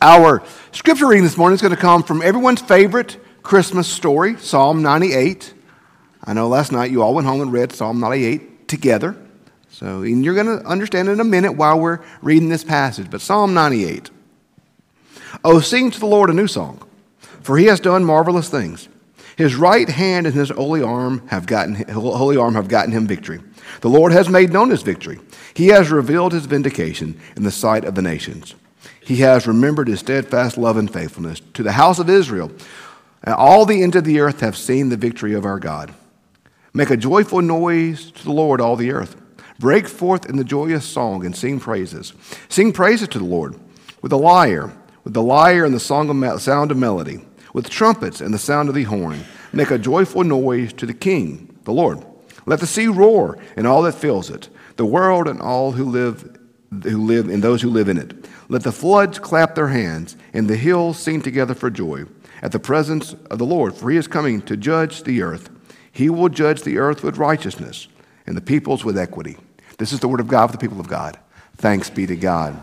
Our scripture reading this morning is going to come from everyone's favorite Christmas story, Psalm 98. I know last night you all went home and read Psalm 98 together. So and you're going to understand in a minute why we're reading this passage. But Psalm 98. Oh, sing to the Lord a new song, for he has done marvelous things. His right hand and his holy arm have gotten him victory. The Lord has made known his victory. He has revealed his vindication in the sight of the nations. He has remembered his steadfast love and faithfulness to the house of Israel. And all the ends of the earth have seen the victory of our God. Make a joyful noise to the Lord, all the earth. Break forth in the joyous song and sing praises. Sing praises to the Lord with the lyre and the sound of melody, with trumpets and the sound of the horn. Make a joyful noise to the King, the Lord. Let the sea roar and all that fills it, the world and all who live and those who live in it. Let the floods clap their hands and the hills sing together for joy at the presence of the Lord, for he is coming to judge the earth. He will judge the earth with righteousness and the peoples with equity. This is the word of God for the people of God. Thanks be to God.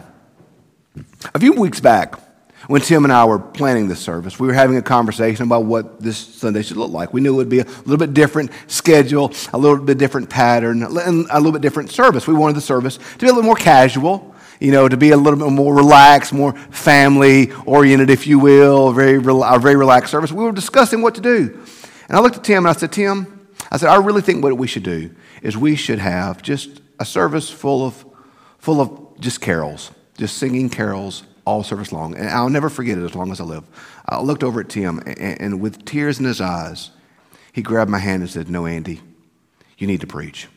A few weeks back, when Tim and I were planning this service, we were having a conversation about what this Sunday should look like. We knew it would be a little bit different schedule, a little bit different pattern, and a little bit different service. We wanted the service to be a little more casual, you know, to be a little bit more relaxed, more family-oriented, if you will, a very relaxed service. We were discussing what to do. And I looked at Tim and I said, Tim, I really think what we should do is we should have just a service full of just carols, just singing carols all service long, and I'll never forget it as long as I live. I looked over at Tim, and with tears in his eyes, he grabbed my hand and said, "No, Andy, you need to preach."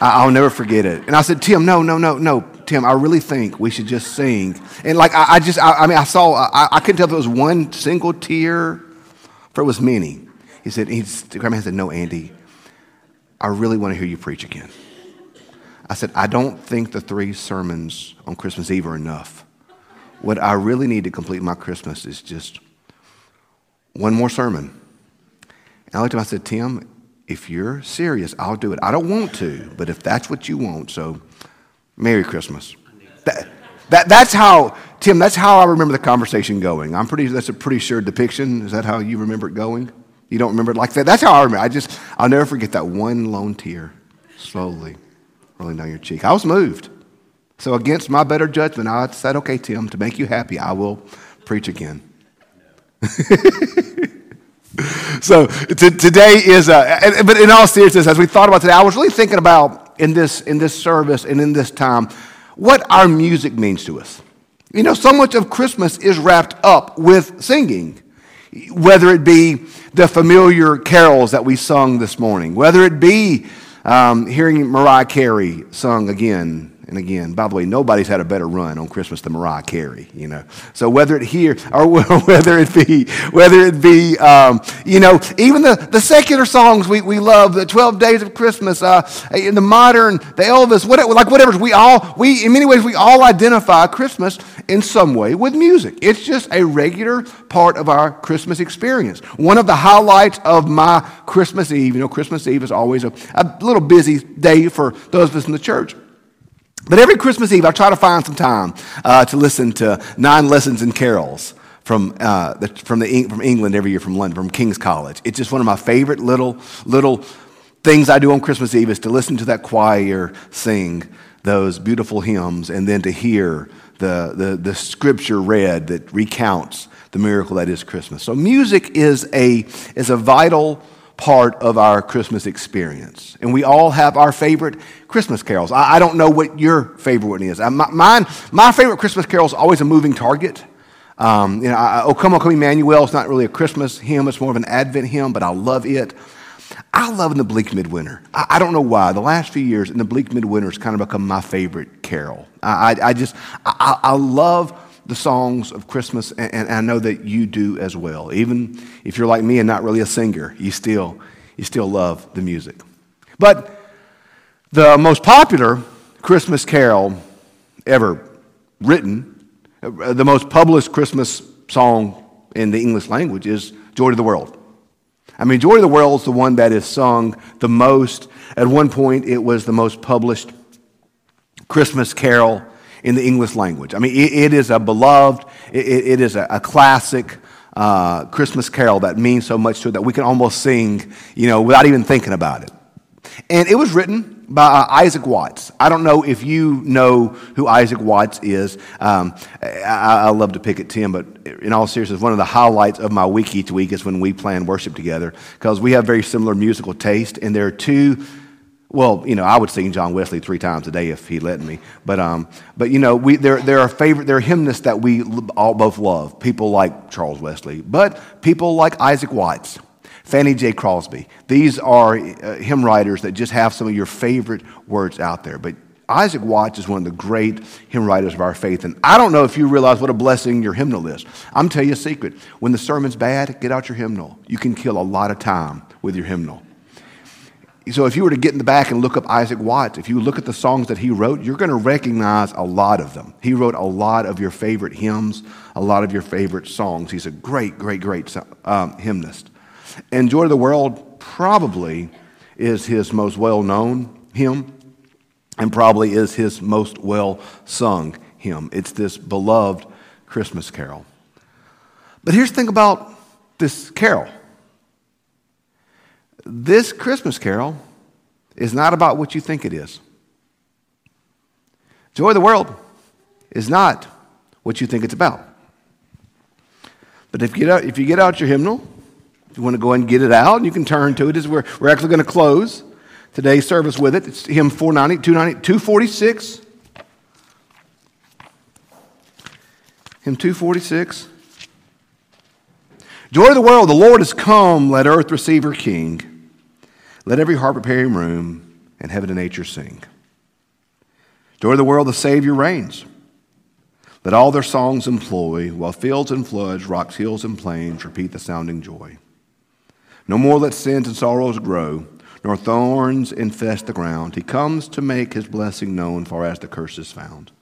I'll never forget it. And I said, Tim, no, Tim, I really think we should just sing. And like, I couldn't tell if it was one single tear, for it was many. He grabbed my hand and said, "No, Andy, I really want to hear you preach again." I said, "I don't think the three sermons on Christmas Eve are enough. What I really need to complete my Christmas is just one more sermon." And I looked at him, I said, "Tim, if you're serious, I'll do it. I don't want to, but if that's what you want, so Merry Christmas." That's how I remember the conversation going. That's a pretty sure depiction. Is that how you remember it going? You don't remember it like that? That's how I remember. I'll never forget that one lone tear slowly rolling down your cheek. I was moved. So against my better judgment, I said, "Okay, Tim, to make you happy, I will preach again." No. So today is, but in all seriousness, as we thought about today, I was really thinking about in this service and in this time, what our music means to us. You know, so much of Christmas is wrapped up with singing, whether it be the familiar carols that we sung this morning, whether it be hearing Mariah Carey sung again and again. By the way, nobody's had a better run on Christmas than Mariah Carey, you know. So even the secular songs we love, the 12 Days of Christmas, in the modern, the Elvis, whatever. In many ways, we all identify Christmas in some way with music. It's just a regular part of our Christmas experience. One of the highlights of my Christmas Eve, you know, Christmas Eve is always a little busy day for those of us in the church. But every Christmas Eve, I try to find some time to listen to Nine Lessons and Carols from England every year, from London, from King's College. It's just one of my favorite little things I do on Christmas Eve is to listen to that choir sing those beautiful hymns, and then to hear the scripture read that recounts the miracle that is Christmas. So music is a vital part of our Christmas experience. And we all have our favorite Christmas carols. I don't know what your favorite one is. My favorite Christmas carol is always a moving target. "O Come, O Come, Emmanuel" is not really a Christmas hymn. It's more of an Advent hymn, but I love it. I love "In the Bleak Midwinter." I don't know why. The last few years, "In the Bleak Midwinter" has kind of become my favorite carol. I love the songs of Christmas, and I know that you do as well. Even if you're like me and not really a singer, you still love the music. But the most popular Christmas carol ever written, the most published Christmas song in the English language, is "Joy to the World." I mean, "Joy to the World" is the one that is sung the most. At one point, it was the most published Christmas carol in the English language. I mean, it is a beloved, it is a classic Christmas carol that means so much to it that we can almost sing, you know, without even thinking about it. And it was written by Isaac Watts. I don't know if you know who Isaac Watts is. I love to pick at Tim, but in all seriousness, one of the highlights of my week each week is when we plan worship together, because we have very similar musical taste, and there are two. Well, you know, I would sing John Wesley 3 times a day if he let me. But you know, there are hymnists that we all both love. People like Charles Wesley, but people like Isaac Watts, Fanny J. Crosby. These are hymn writers that just have some of your favorite words out there. But Isaac Watts is one of the great hymn writers of our faith. And I don't know if you realize what a blessing your hymnal is. I'm telling you a secret. When the sermon's bad, get out your hymnal. You can kill a lot of time with your hymnal. So if you were to get in the back and look up Isaac Watts, if you look at the songs that he wrote, you're going to recognize a lot of them. He wrote a lot of your favorite hymns, a lot of your favorite songs. He's a great, great, great hymnist. And Joy to the World probably is his most well-known hymn and probably is his most well-sung hymn. It's this beloved Christmas carol. But here's the thing about this carol. This Christmas carol is not about what you think it is. Joy of the World is not what you think it's about. But if you get out your hymnal, if you want to go and get it out, you can turn to it. We're actually going to close today's service with it. It's hymn 246. Hymn 246. Joy to the world, the Lord is come, let earth receive her King. Let every heart prepare him room, and heaven and nature sing. Joy to the world, the Savior reigns. Let all their songs employ, while fields and floods, rocks, hills, and plains repeat the sounding joy. No more let sins and sorrows grow, nor thorns infest the ground. He comes to make his blessing known, far as the curse is found.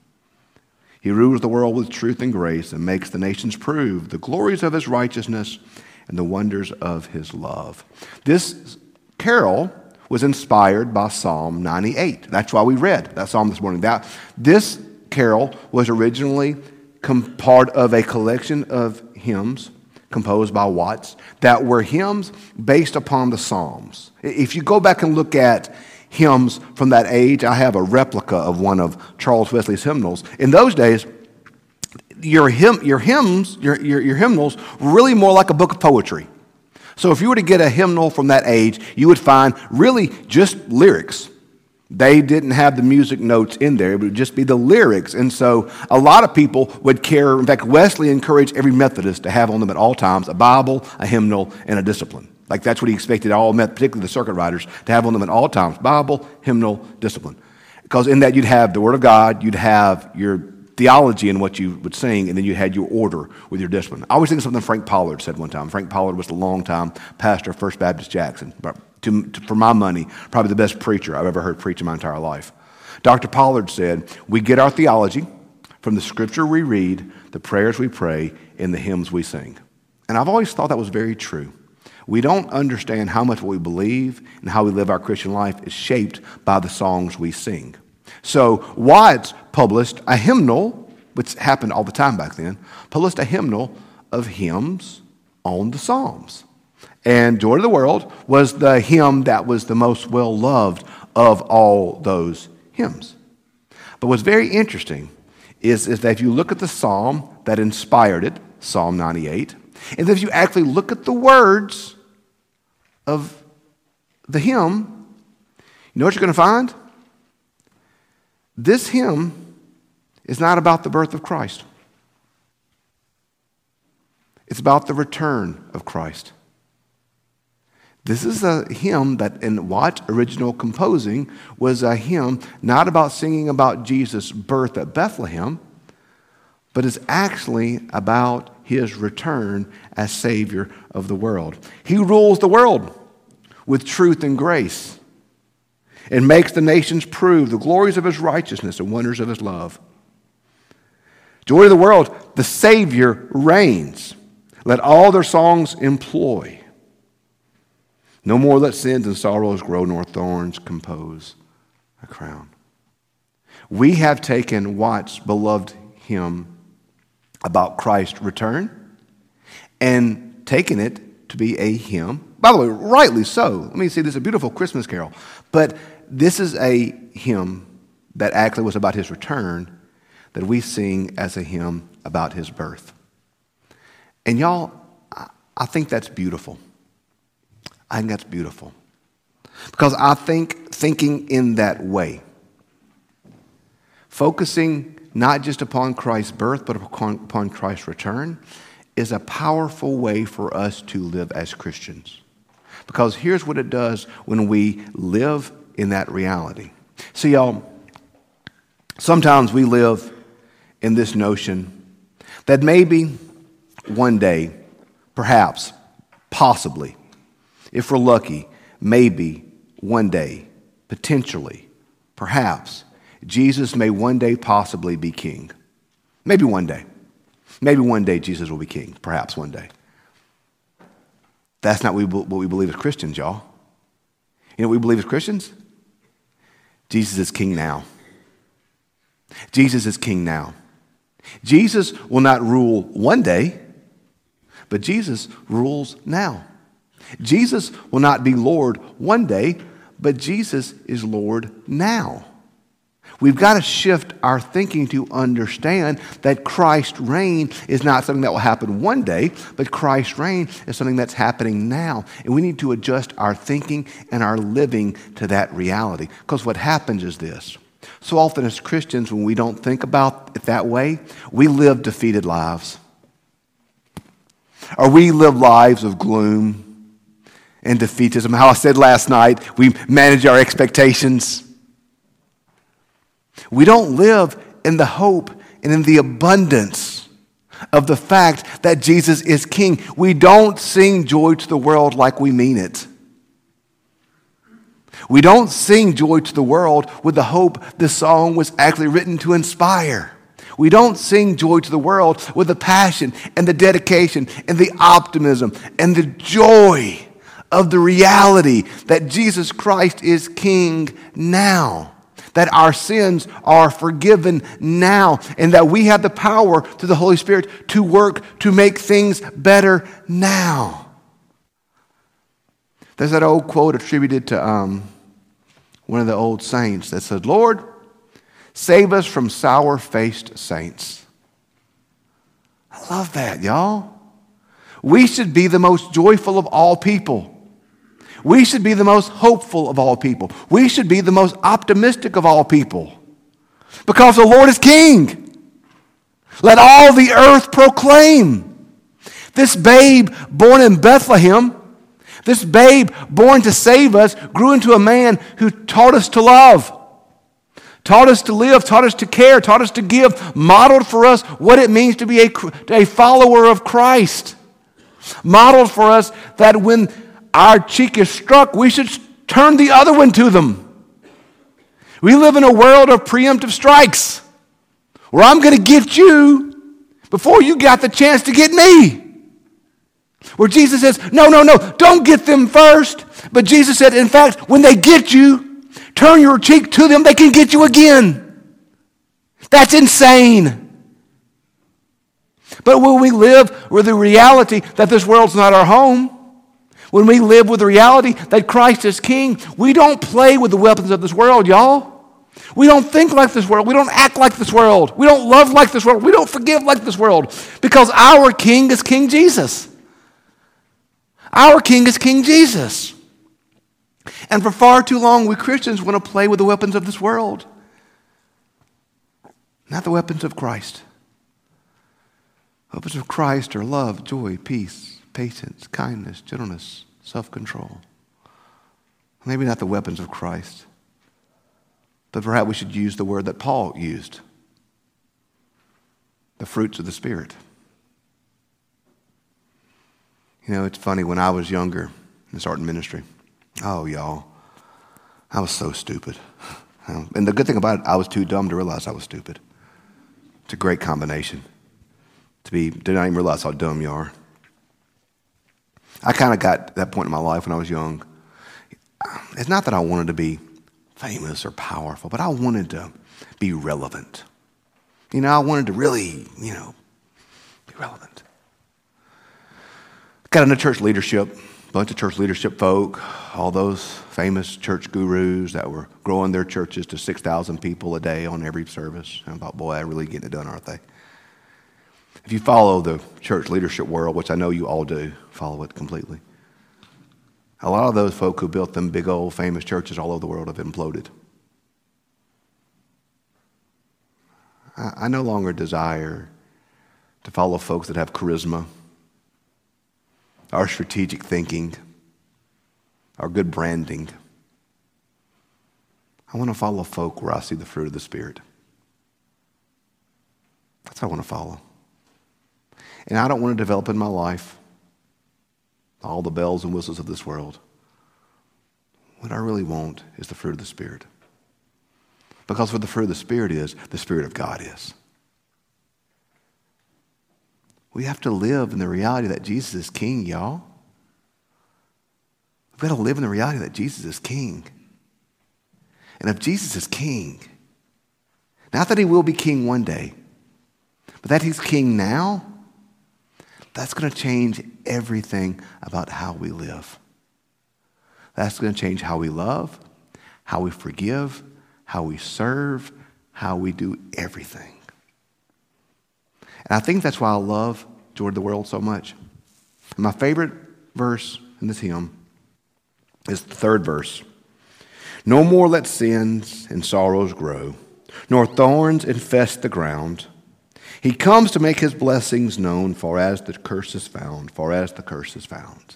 He rules the world with truth and grace and makes the nations prove the glories of his righteousness and the wonders of his love. This carol was inspired by Psalm 98. That's why we read that psalm this morning. This carol was originally part of a collection of hymns composed by Watts that were hymns based upon the Psalms. If you go back and look at hymns from that age. I have a replica of one of Charles Wesley's hymnals. In those days, your hymnals were really more like a book of poetry. So if you were to get a hymnal from that age, you would find really just lyrics. They didn't have the music notes in there. It would just be the lyrics. And so a lot of people would care. In fact, Wesley encouraged every Methodist to have on them at all times a Bible, a hymnal, and a discipline. Like that's what he expected all men, particularly the circuit riders, to have on them at all times. Bible, hymnal, discipline. Because in that you'd have the Word of God, you'd have your theology in what you would sing, and then you had your order with your discipline. I always think of something Frank Pollard said one time. Frank Pollard was the longtime pastor of First Baptist Jackson. For my money, probably the best preacher I've ever heard preach in my entire life. Dr. Pollard said, we get our theology from the scripture we read, the prayers we pray, and the hymns we sing. And I've always thought that was very true. We don't understand how much what we believe and how we live our Christian life is shaped by the songs we sing. So Watts published a hymnal, which happened all the time back then, published a hymnal of hymns on the Psalms. And Joy to the World was the hymn that was the most well-loved of all those hymns. But what's very interesting is that if you look at the psalm that inspired it, Psalm 98, and if you actually look at the words of the hymn, you know what you're going to find? This hymn is not about the birth of Christ. It's about the return of Christ. This is a hymn that in Watts' original composing was a hymn not about singing about Jesus' birth at Bethlehem, but it's actually about his return as Savior of the world. He rules the world with truth and grace and makes the nations prove the glories of his righteousness and wonders of his love. Joy to the world, the Savior reigns. Let all their songs employ. No more let sins and sorrows grow, nor thorns compose a crown. We have taken Watts' beloved hymn about Christ's return and taken it to be a hymn. By the way, rightly so. Let me see, this is a beautiful Christmas carol. But this is a hymn that actually was about his return that we sing as a hymn about his birth. And y'all, I think that's beautiful. I think that's beautiful. Because I think thinking in that way, focusing not just upon Christ's birth, but upon Christ's return, is a powerful way for us to live as Christians. Because here's what it does when we live in that reality. See, y'all, sometimes we live in this notion that maybe one day, perhaps, possibly, if we're lucky, maybe one day, potentially, perhaps, Jesus may one day possibly be king. Maybe one day. Maybe one day Jesus will be king, perhaps one day. That's not what we believe as Christians, y'all. You know what we believe as Christians? Jesus is king now. Jesus is king now. Jesus will not rule one day, but Jesus rules now. Jesus will not be Lord one day, but Jesus is Lord now. We've got to shift our thinking to understand that Christ's reign is not something that will happen one day, but Christ's reign is something that's happening now. And we need to adjust our thinking and our living to that reality. Because what happens is this. So often as Christians, when we don't think about it that way, we live defeated lives. Or we live lives of gloom and defeatism. How I said last night, we manage our expectations. We don't live in the hope and in the abundance of the fact that Jesus is king. We don't sing joy to the world like we mean it. We don't sing joy to the world with the hope this song was actually written to inspire. We don't sing joy to the world with the passion and the dedication and the optimism and the joy of the reality that Jesus Christ is king now, that our sins are forgiven now, and that we have the power through the Holy Spirit to work to make things better now. There's that old quote attributed to one of the old saints that said, "Lord, save us from sour-faced saints." I love that, y'all. We should be the most joyful of all people. We should be the most hopeful of all people. We should be the most optimistic of all people. Because the Lord is king. Let all the earth proclaim. This babe born in Bethlehem, this babe born to save us, grew into a man who taught us to love, taught us to live, taught us to care, taught us to give, modeled for us what it means to be a follower of Christ. Modeled for us that when our cheek is struck, we should turn the other one to them. We live in a world of preemptive strikes where I'm going to get you before you got the chance to get me. Where Jesus says, no, don't get them first. But Jesus said, in fact, when they get you, turn your cheek to them, they can get you again. That's insane. But when we live with the reality that this world's not our home, when we live with the reality that Christ is king, we don't play with the weapons of this world, y'all. We don't think like this world. We don't act like this world. We don't love like this world. We don't forgive like this world. Because our king is King Jesus. Our king is King Jesus. And for far too long, we Christians want to play with the weapons of this world. Not the weapons of Christ. The weapons of Christ are love, joy, peace, patience, kindness, gentleness, self-control. Maybe not the weapons of Christ, but perhaps we should use the word that Paul used, the fruits of the Spirit. You know, it's funny, when I was younger and starting ministry, oh, y'all, I was so stupid. And the good thing about it, I was too dumb to realize I was stupid. It's a great combination to not even realize how dumb you are. I kind of got that point in my life when I was young. It's not that I wanted to be famous or powerful, but I wanted to be relevant. You know, I wanted to really, be relevant. Got into church leadership, bunch of church leadership folk, all those famous church gurus that were growing their churches to 6,000 people a day on every service. And I thought, boy, they're really getting it done, aren't they? If you follow the church leadership world, which I know you all do, follow it completely. A lot of those folk who built them big old famous churches all over the world have imploded. I no longer desire to follow folks that have charisma, our strategic thinking, our good branding. I want to follow folk where I see the fruit of the Spirit. That's what I want to follow. And I don't want to develop in my life all the bells and whistles of this world. What I really want is the fruit of the Spirit. Because what the fruit of the Spirit is, the Spirit of God is. We have to live in the reality that Jesus is King, y'all. We've got to live in the reality that Jesus is King. And if Jesus is King, not that he will be King one day, but that he's King now, that's going to change everything about how we live. That's going to change how we love, how we forgive, how we serve, how we do everything. And I think that's why I love Toward the World so much. And my favorite verse in this hymn is the third verse. No more let sins and sorrows grow, nor thorns infest the ground. He comes to make his blessings known, for as the curse is found, for as the curse is found.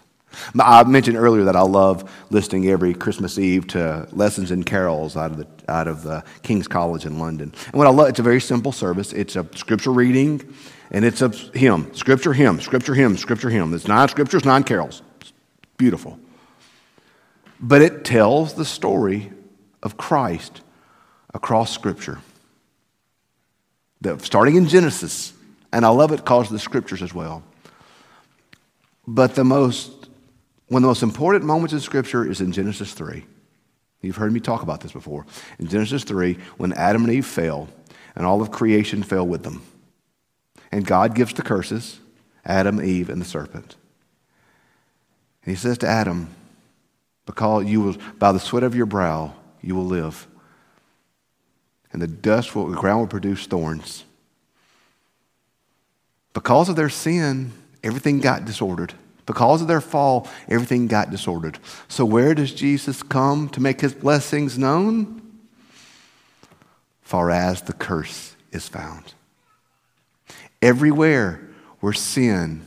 I mentioned earlier that I love listening every Christmas Eve to Lessons and Carols out of the King's College in London. And what I love, it's a very simple service. It's a scripture reading, and it's a hymn. Scripture, hymn, scripture, hymn, scripture, hymn. It's 9 scriptures, 9 carols. It's beautiful. But it tells the story of Christ across scripture. Starting in Genesis, and I love it because of the scriptures as well. But one of the most important moments in scripture is in Genesis 3. You've heard me talk about this before. In Genesis 3, when Adam and Eve fell, and all of creation fell with them. And God gives the curses, Adam, Eve, and the serpent. And he says to Adam, because you will, by the sweat of your brow, you will live. And the ground will produce thorns. Because of their sin, everything got disordered. Because of their fall, everything got disordered. So where does Jesus come to make his blessings known? For as the curse is found. Everywhere where sin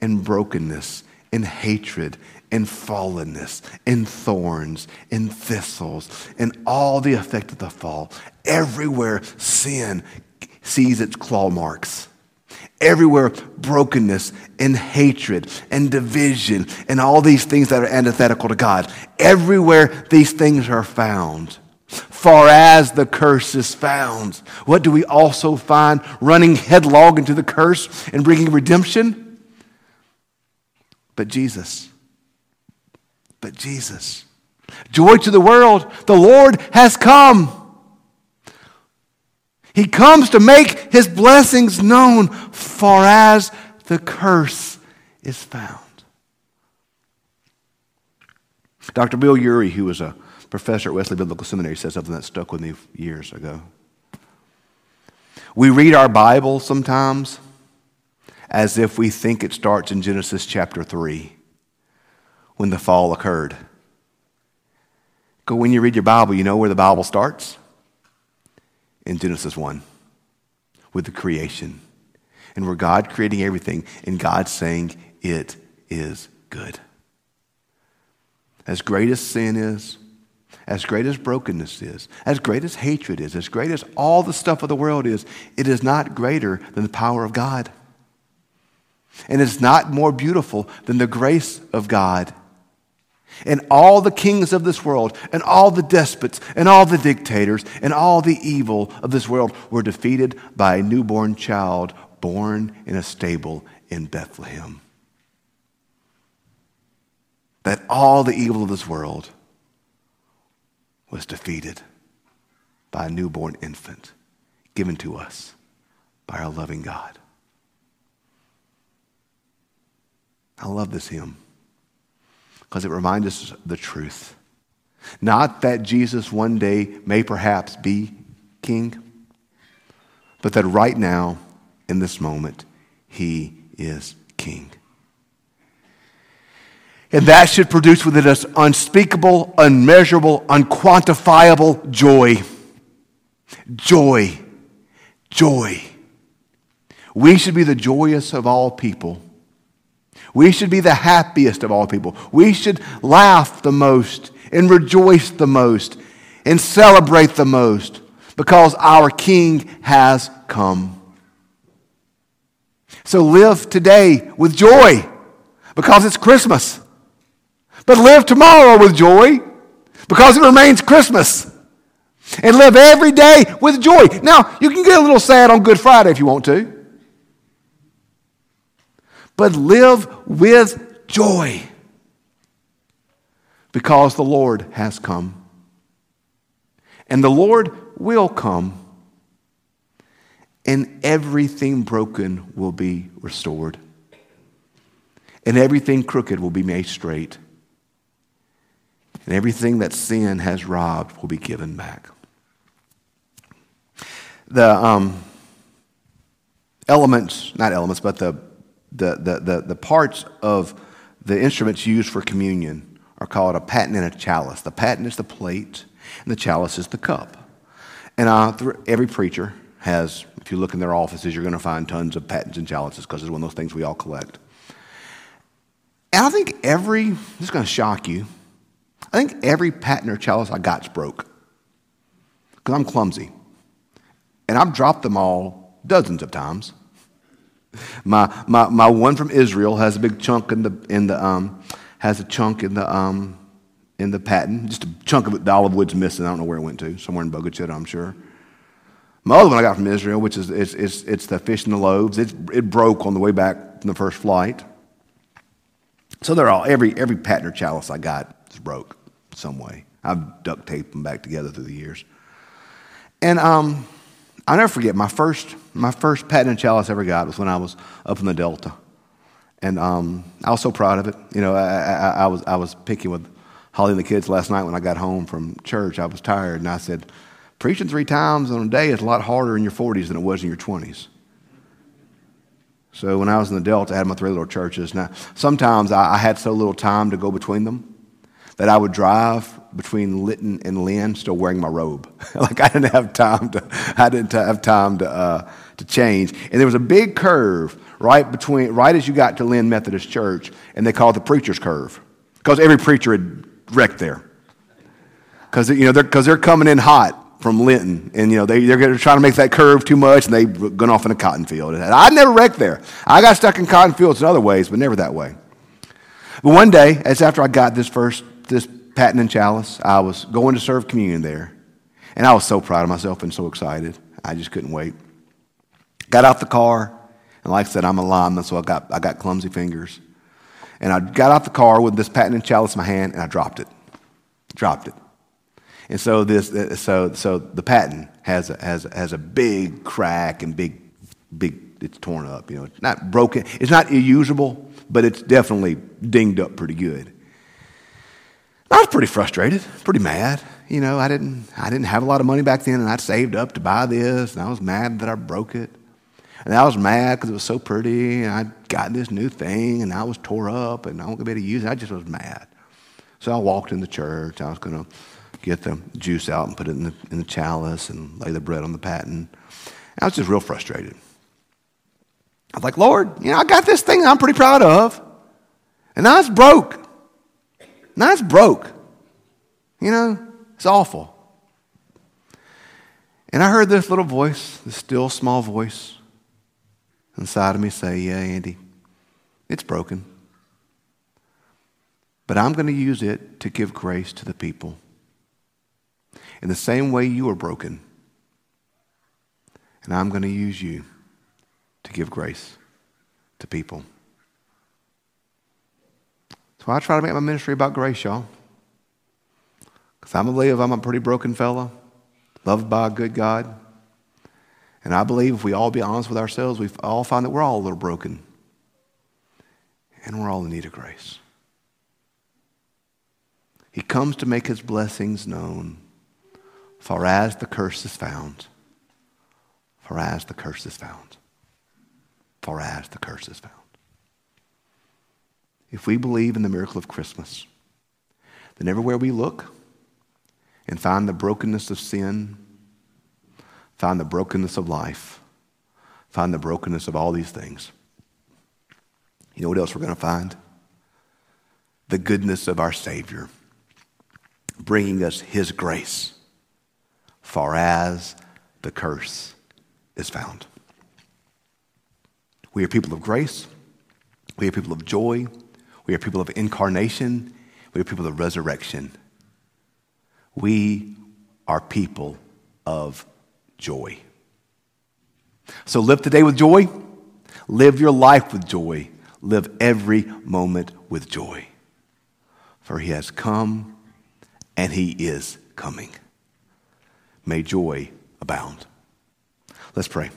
and brokenness and hatred and fallenness and thorns and thistles and all the effect of the fall, everywhere sin sees its claw marks. Everywhere brokenness and hatred and division and all these things that are antithetical to God. Everywhere these things are found. For as the curse is found. What do we also find running headlong into the curse and bringing redemption? But Jesus. But Jesus. Joy to the world. The Lord has come. He comes to make his blessings known, for as the curse is found. Dr. Bill Ury, who was a professor at Wesley Biblical Seminary, said something that stuck with me years ago. We read our Bible sometimes as if we think it starts in Genesis chapter 3 when the fall occurred. Because when you read your Bible, you know where the Bible starts? In Genesis 1, with the creation, and where God creating everything, and God saying, it is good. As great as sin is, as great as brokenness is, as great as hatred is, as great as all the stuff of the world is, it is not greater than the power of God. And it's not more beautiful than the grace of God. And all the kings of this world, and all the despots, and all the dictators, and all the evil of this world were defeated by a newborn child born in a stable in Bethlehem. That all the evil of this world was defeated by a newborn infant given to us by our loving God. I love this hymn because it reminds us the truth. Not that Jesus one day may perhaps be king, but that right now, in this moment, he is king. And that should produce within us unspeakable, unmeasurable, unquantifiable joy. Joy. Joy. We should be the joyous of all people. We should be the happiest of all people. We should laugh the most and rejoice the most and celebrate the most because our King has come. So live today with joy because it's Christmas. But live tomorrow with joy because it remains Christmas. And live every day with joy. Now, you can get a little sad on Good Friday if you want to. But live with joy because the Lord has come. And the Lord will come, and everything broken will be restored, and everything crooked will be made straight, and everything that sin has robbed will be given back. The The parts of the instruments used for communion are called a paten and a chalice. The paten is the plate, and the chalice is the cup. And every preacher has, if you look in their offices, you're going to find tons of patens and chalices because it's one of those things we all collect. And I think this is going to shock you, I think every paten or chalice I got's broke because I'm clumsy. And I've dropped them all dozens of times. My one from Israel has a big chunk in the paten. Just a chunk of it, the olive wood's missing. I don't know where it went to. Somewhere in Bogachita, I'm sure. My other one I got from Israel, which is it's the fish and the loaves. It broke on the way back from the first flight. So they're all every paten or chalice I got is broke some way. I've duct taped them back together through the years. And I'll never forget, my first paten and chalice I ever got was when I was up in the Delta, and I was so proud of it. You know, I was picking with Holly and the kids last night when I got home from church. I was tired, and I said, preaching 3 times on a day is a lot harder in your 40s than it was in your 20s. So when I was in the Delta, I had my 3 little churches. Now, sometimes I had so little time to go between them that I would drive between Lytton and Lynn still wearing my robe. Like I didn't have time to change. And there was a big curve right as you got to Lynn Methodist Church, and they called it the preacher's curve because every preacher had wrecked there. Because they're coming in hot from Lytton, and they're trying to make that curve too much, and they've gone off in a cotton field. And I never wrecked there. I got stuck in cotton fields in other ways, but never that way. But one day, it's after I got this paten and chalice, I was going to serve communion there. And I was so proud of myself and so excited. I just couldn't wait. Got out the car, and like I said, I'm a lineman, so I got clumsy fingers. And I got out the car with this paten and chalice in my hand, and I dropped it. And so so the paten has a big crack and big, it's torn up. It's not broken. It's not usable, but it's definitely dinged up pretty good. I was pretty frustrated, pretty mad. I didn't have a lot of money back then, and I'd saved up to buy this, and I was mad that I broke it. And I was mad because it was so pretty, and I'd gotten this new thing, and I was tore up, and I wasn't going to be able to use it. I just was mad. So I walked in the church. I was going to get the juice out and put it in the chalice and lay the bread on the paten. I was just real frustrated. I was like, Lord, I got this thing I'm pretty proud of, and now it's broke. Now it's broke. It's awful. And I heard this little voice, this still small voice inside of me say, yeah, Andy, it's broken. But I'm going to use it to give grace to the people. In the same way you were broken. And I'm going to use you to give grace to people. So I try to make my ministry about grace, y'all. Because I believe I'm a pretty broken fella, but loved by a good God. And I believe if we all be honest with ourselves, we all find that we're all a little broken. And we're all in need of grace. He comes to make his blessings known, for as the curse is found, for as the curse is found, for as the curse is found. If we believe in the miracle of Christmas, then everywhere we look and find the brokenness of sin, find the brokenness of life, find the brokenness of all these things, you know what else we're going to find? The goodness of our Savior, bringing us his grace, for as the curse is found. We are people of grace. We are people of joy. We are people of incarnation. We are people of resurrection. We are people of joy. So live today with joy. Live your life with joy. Live every moment with joy. For he has come and he is coming. May joy abound. Let's pray.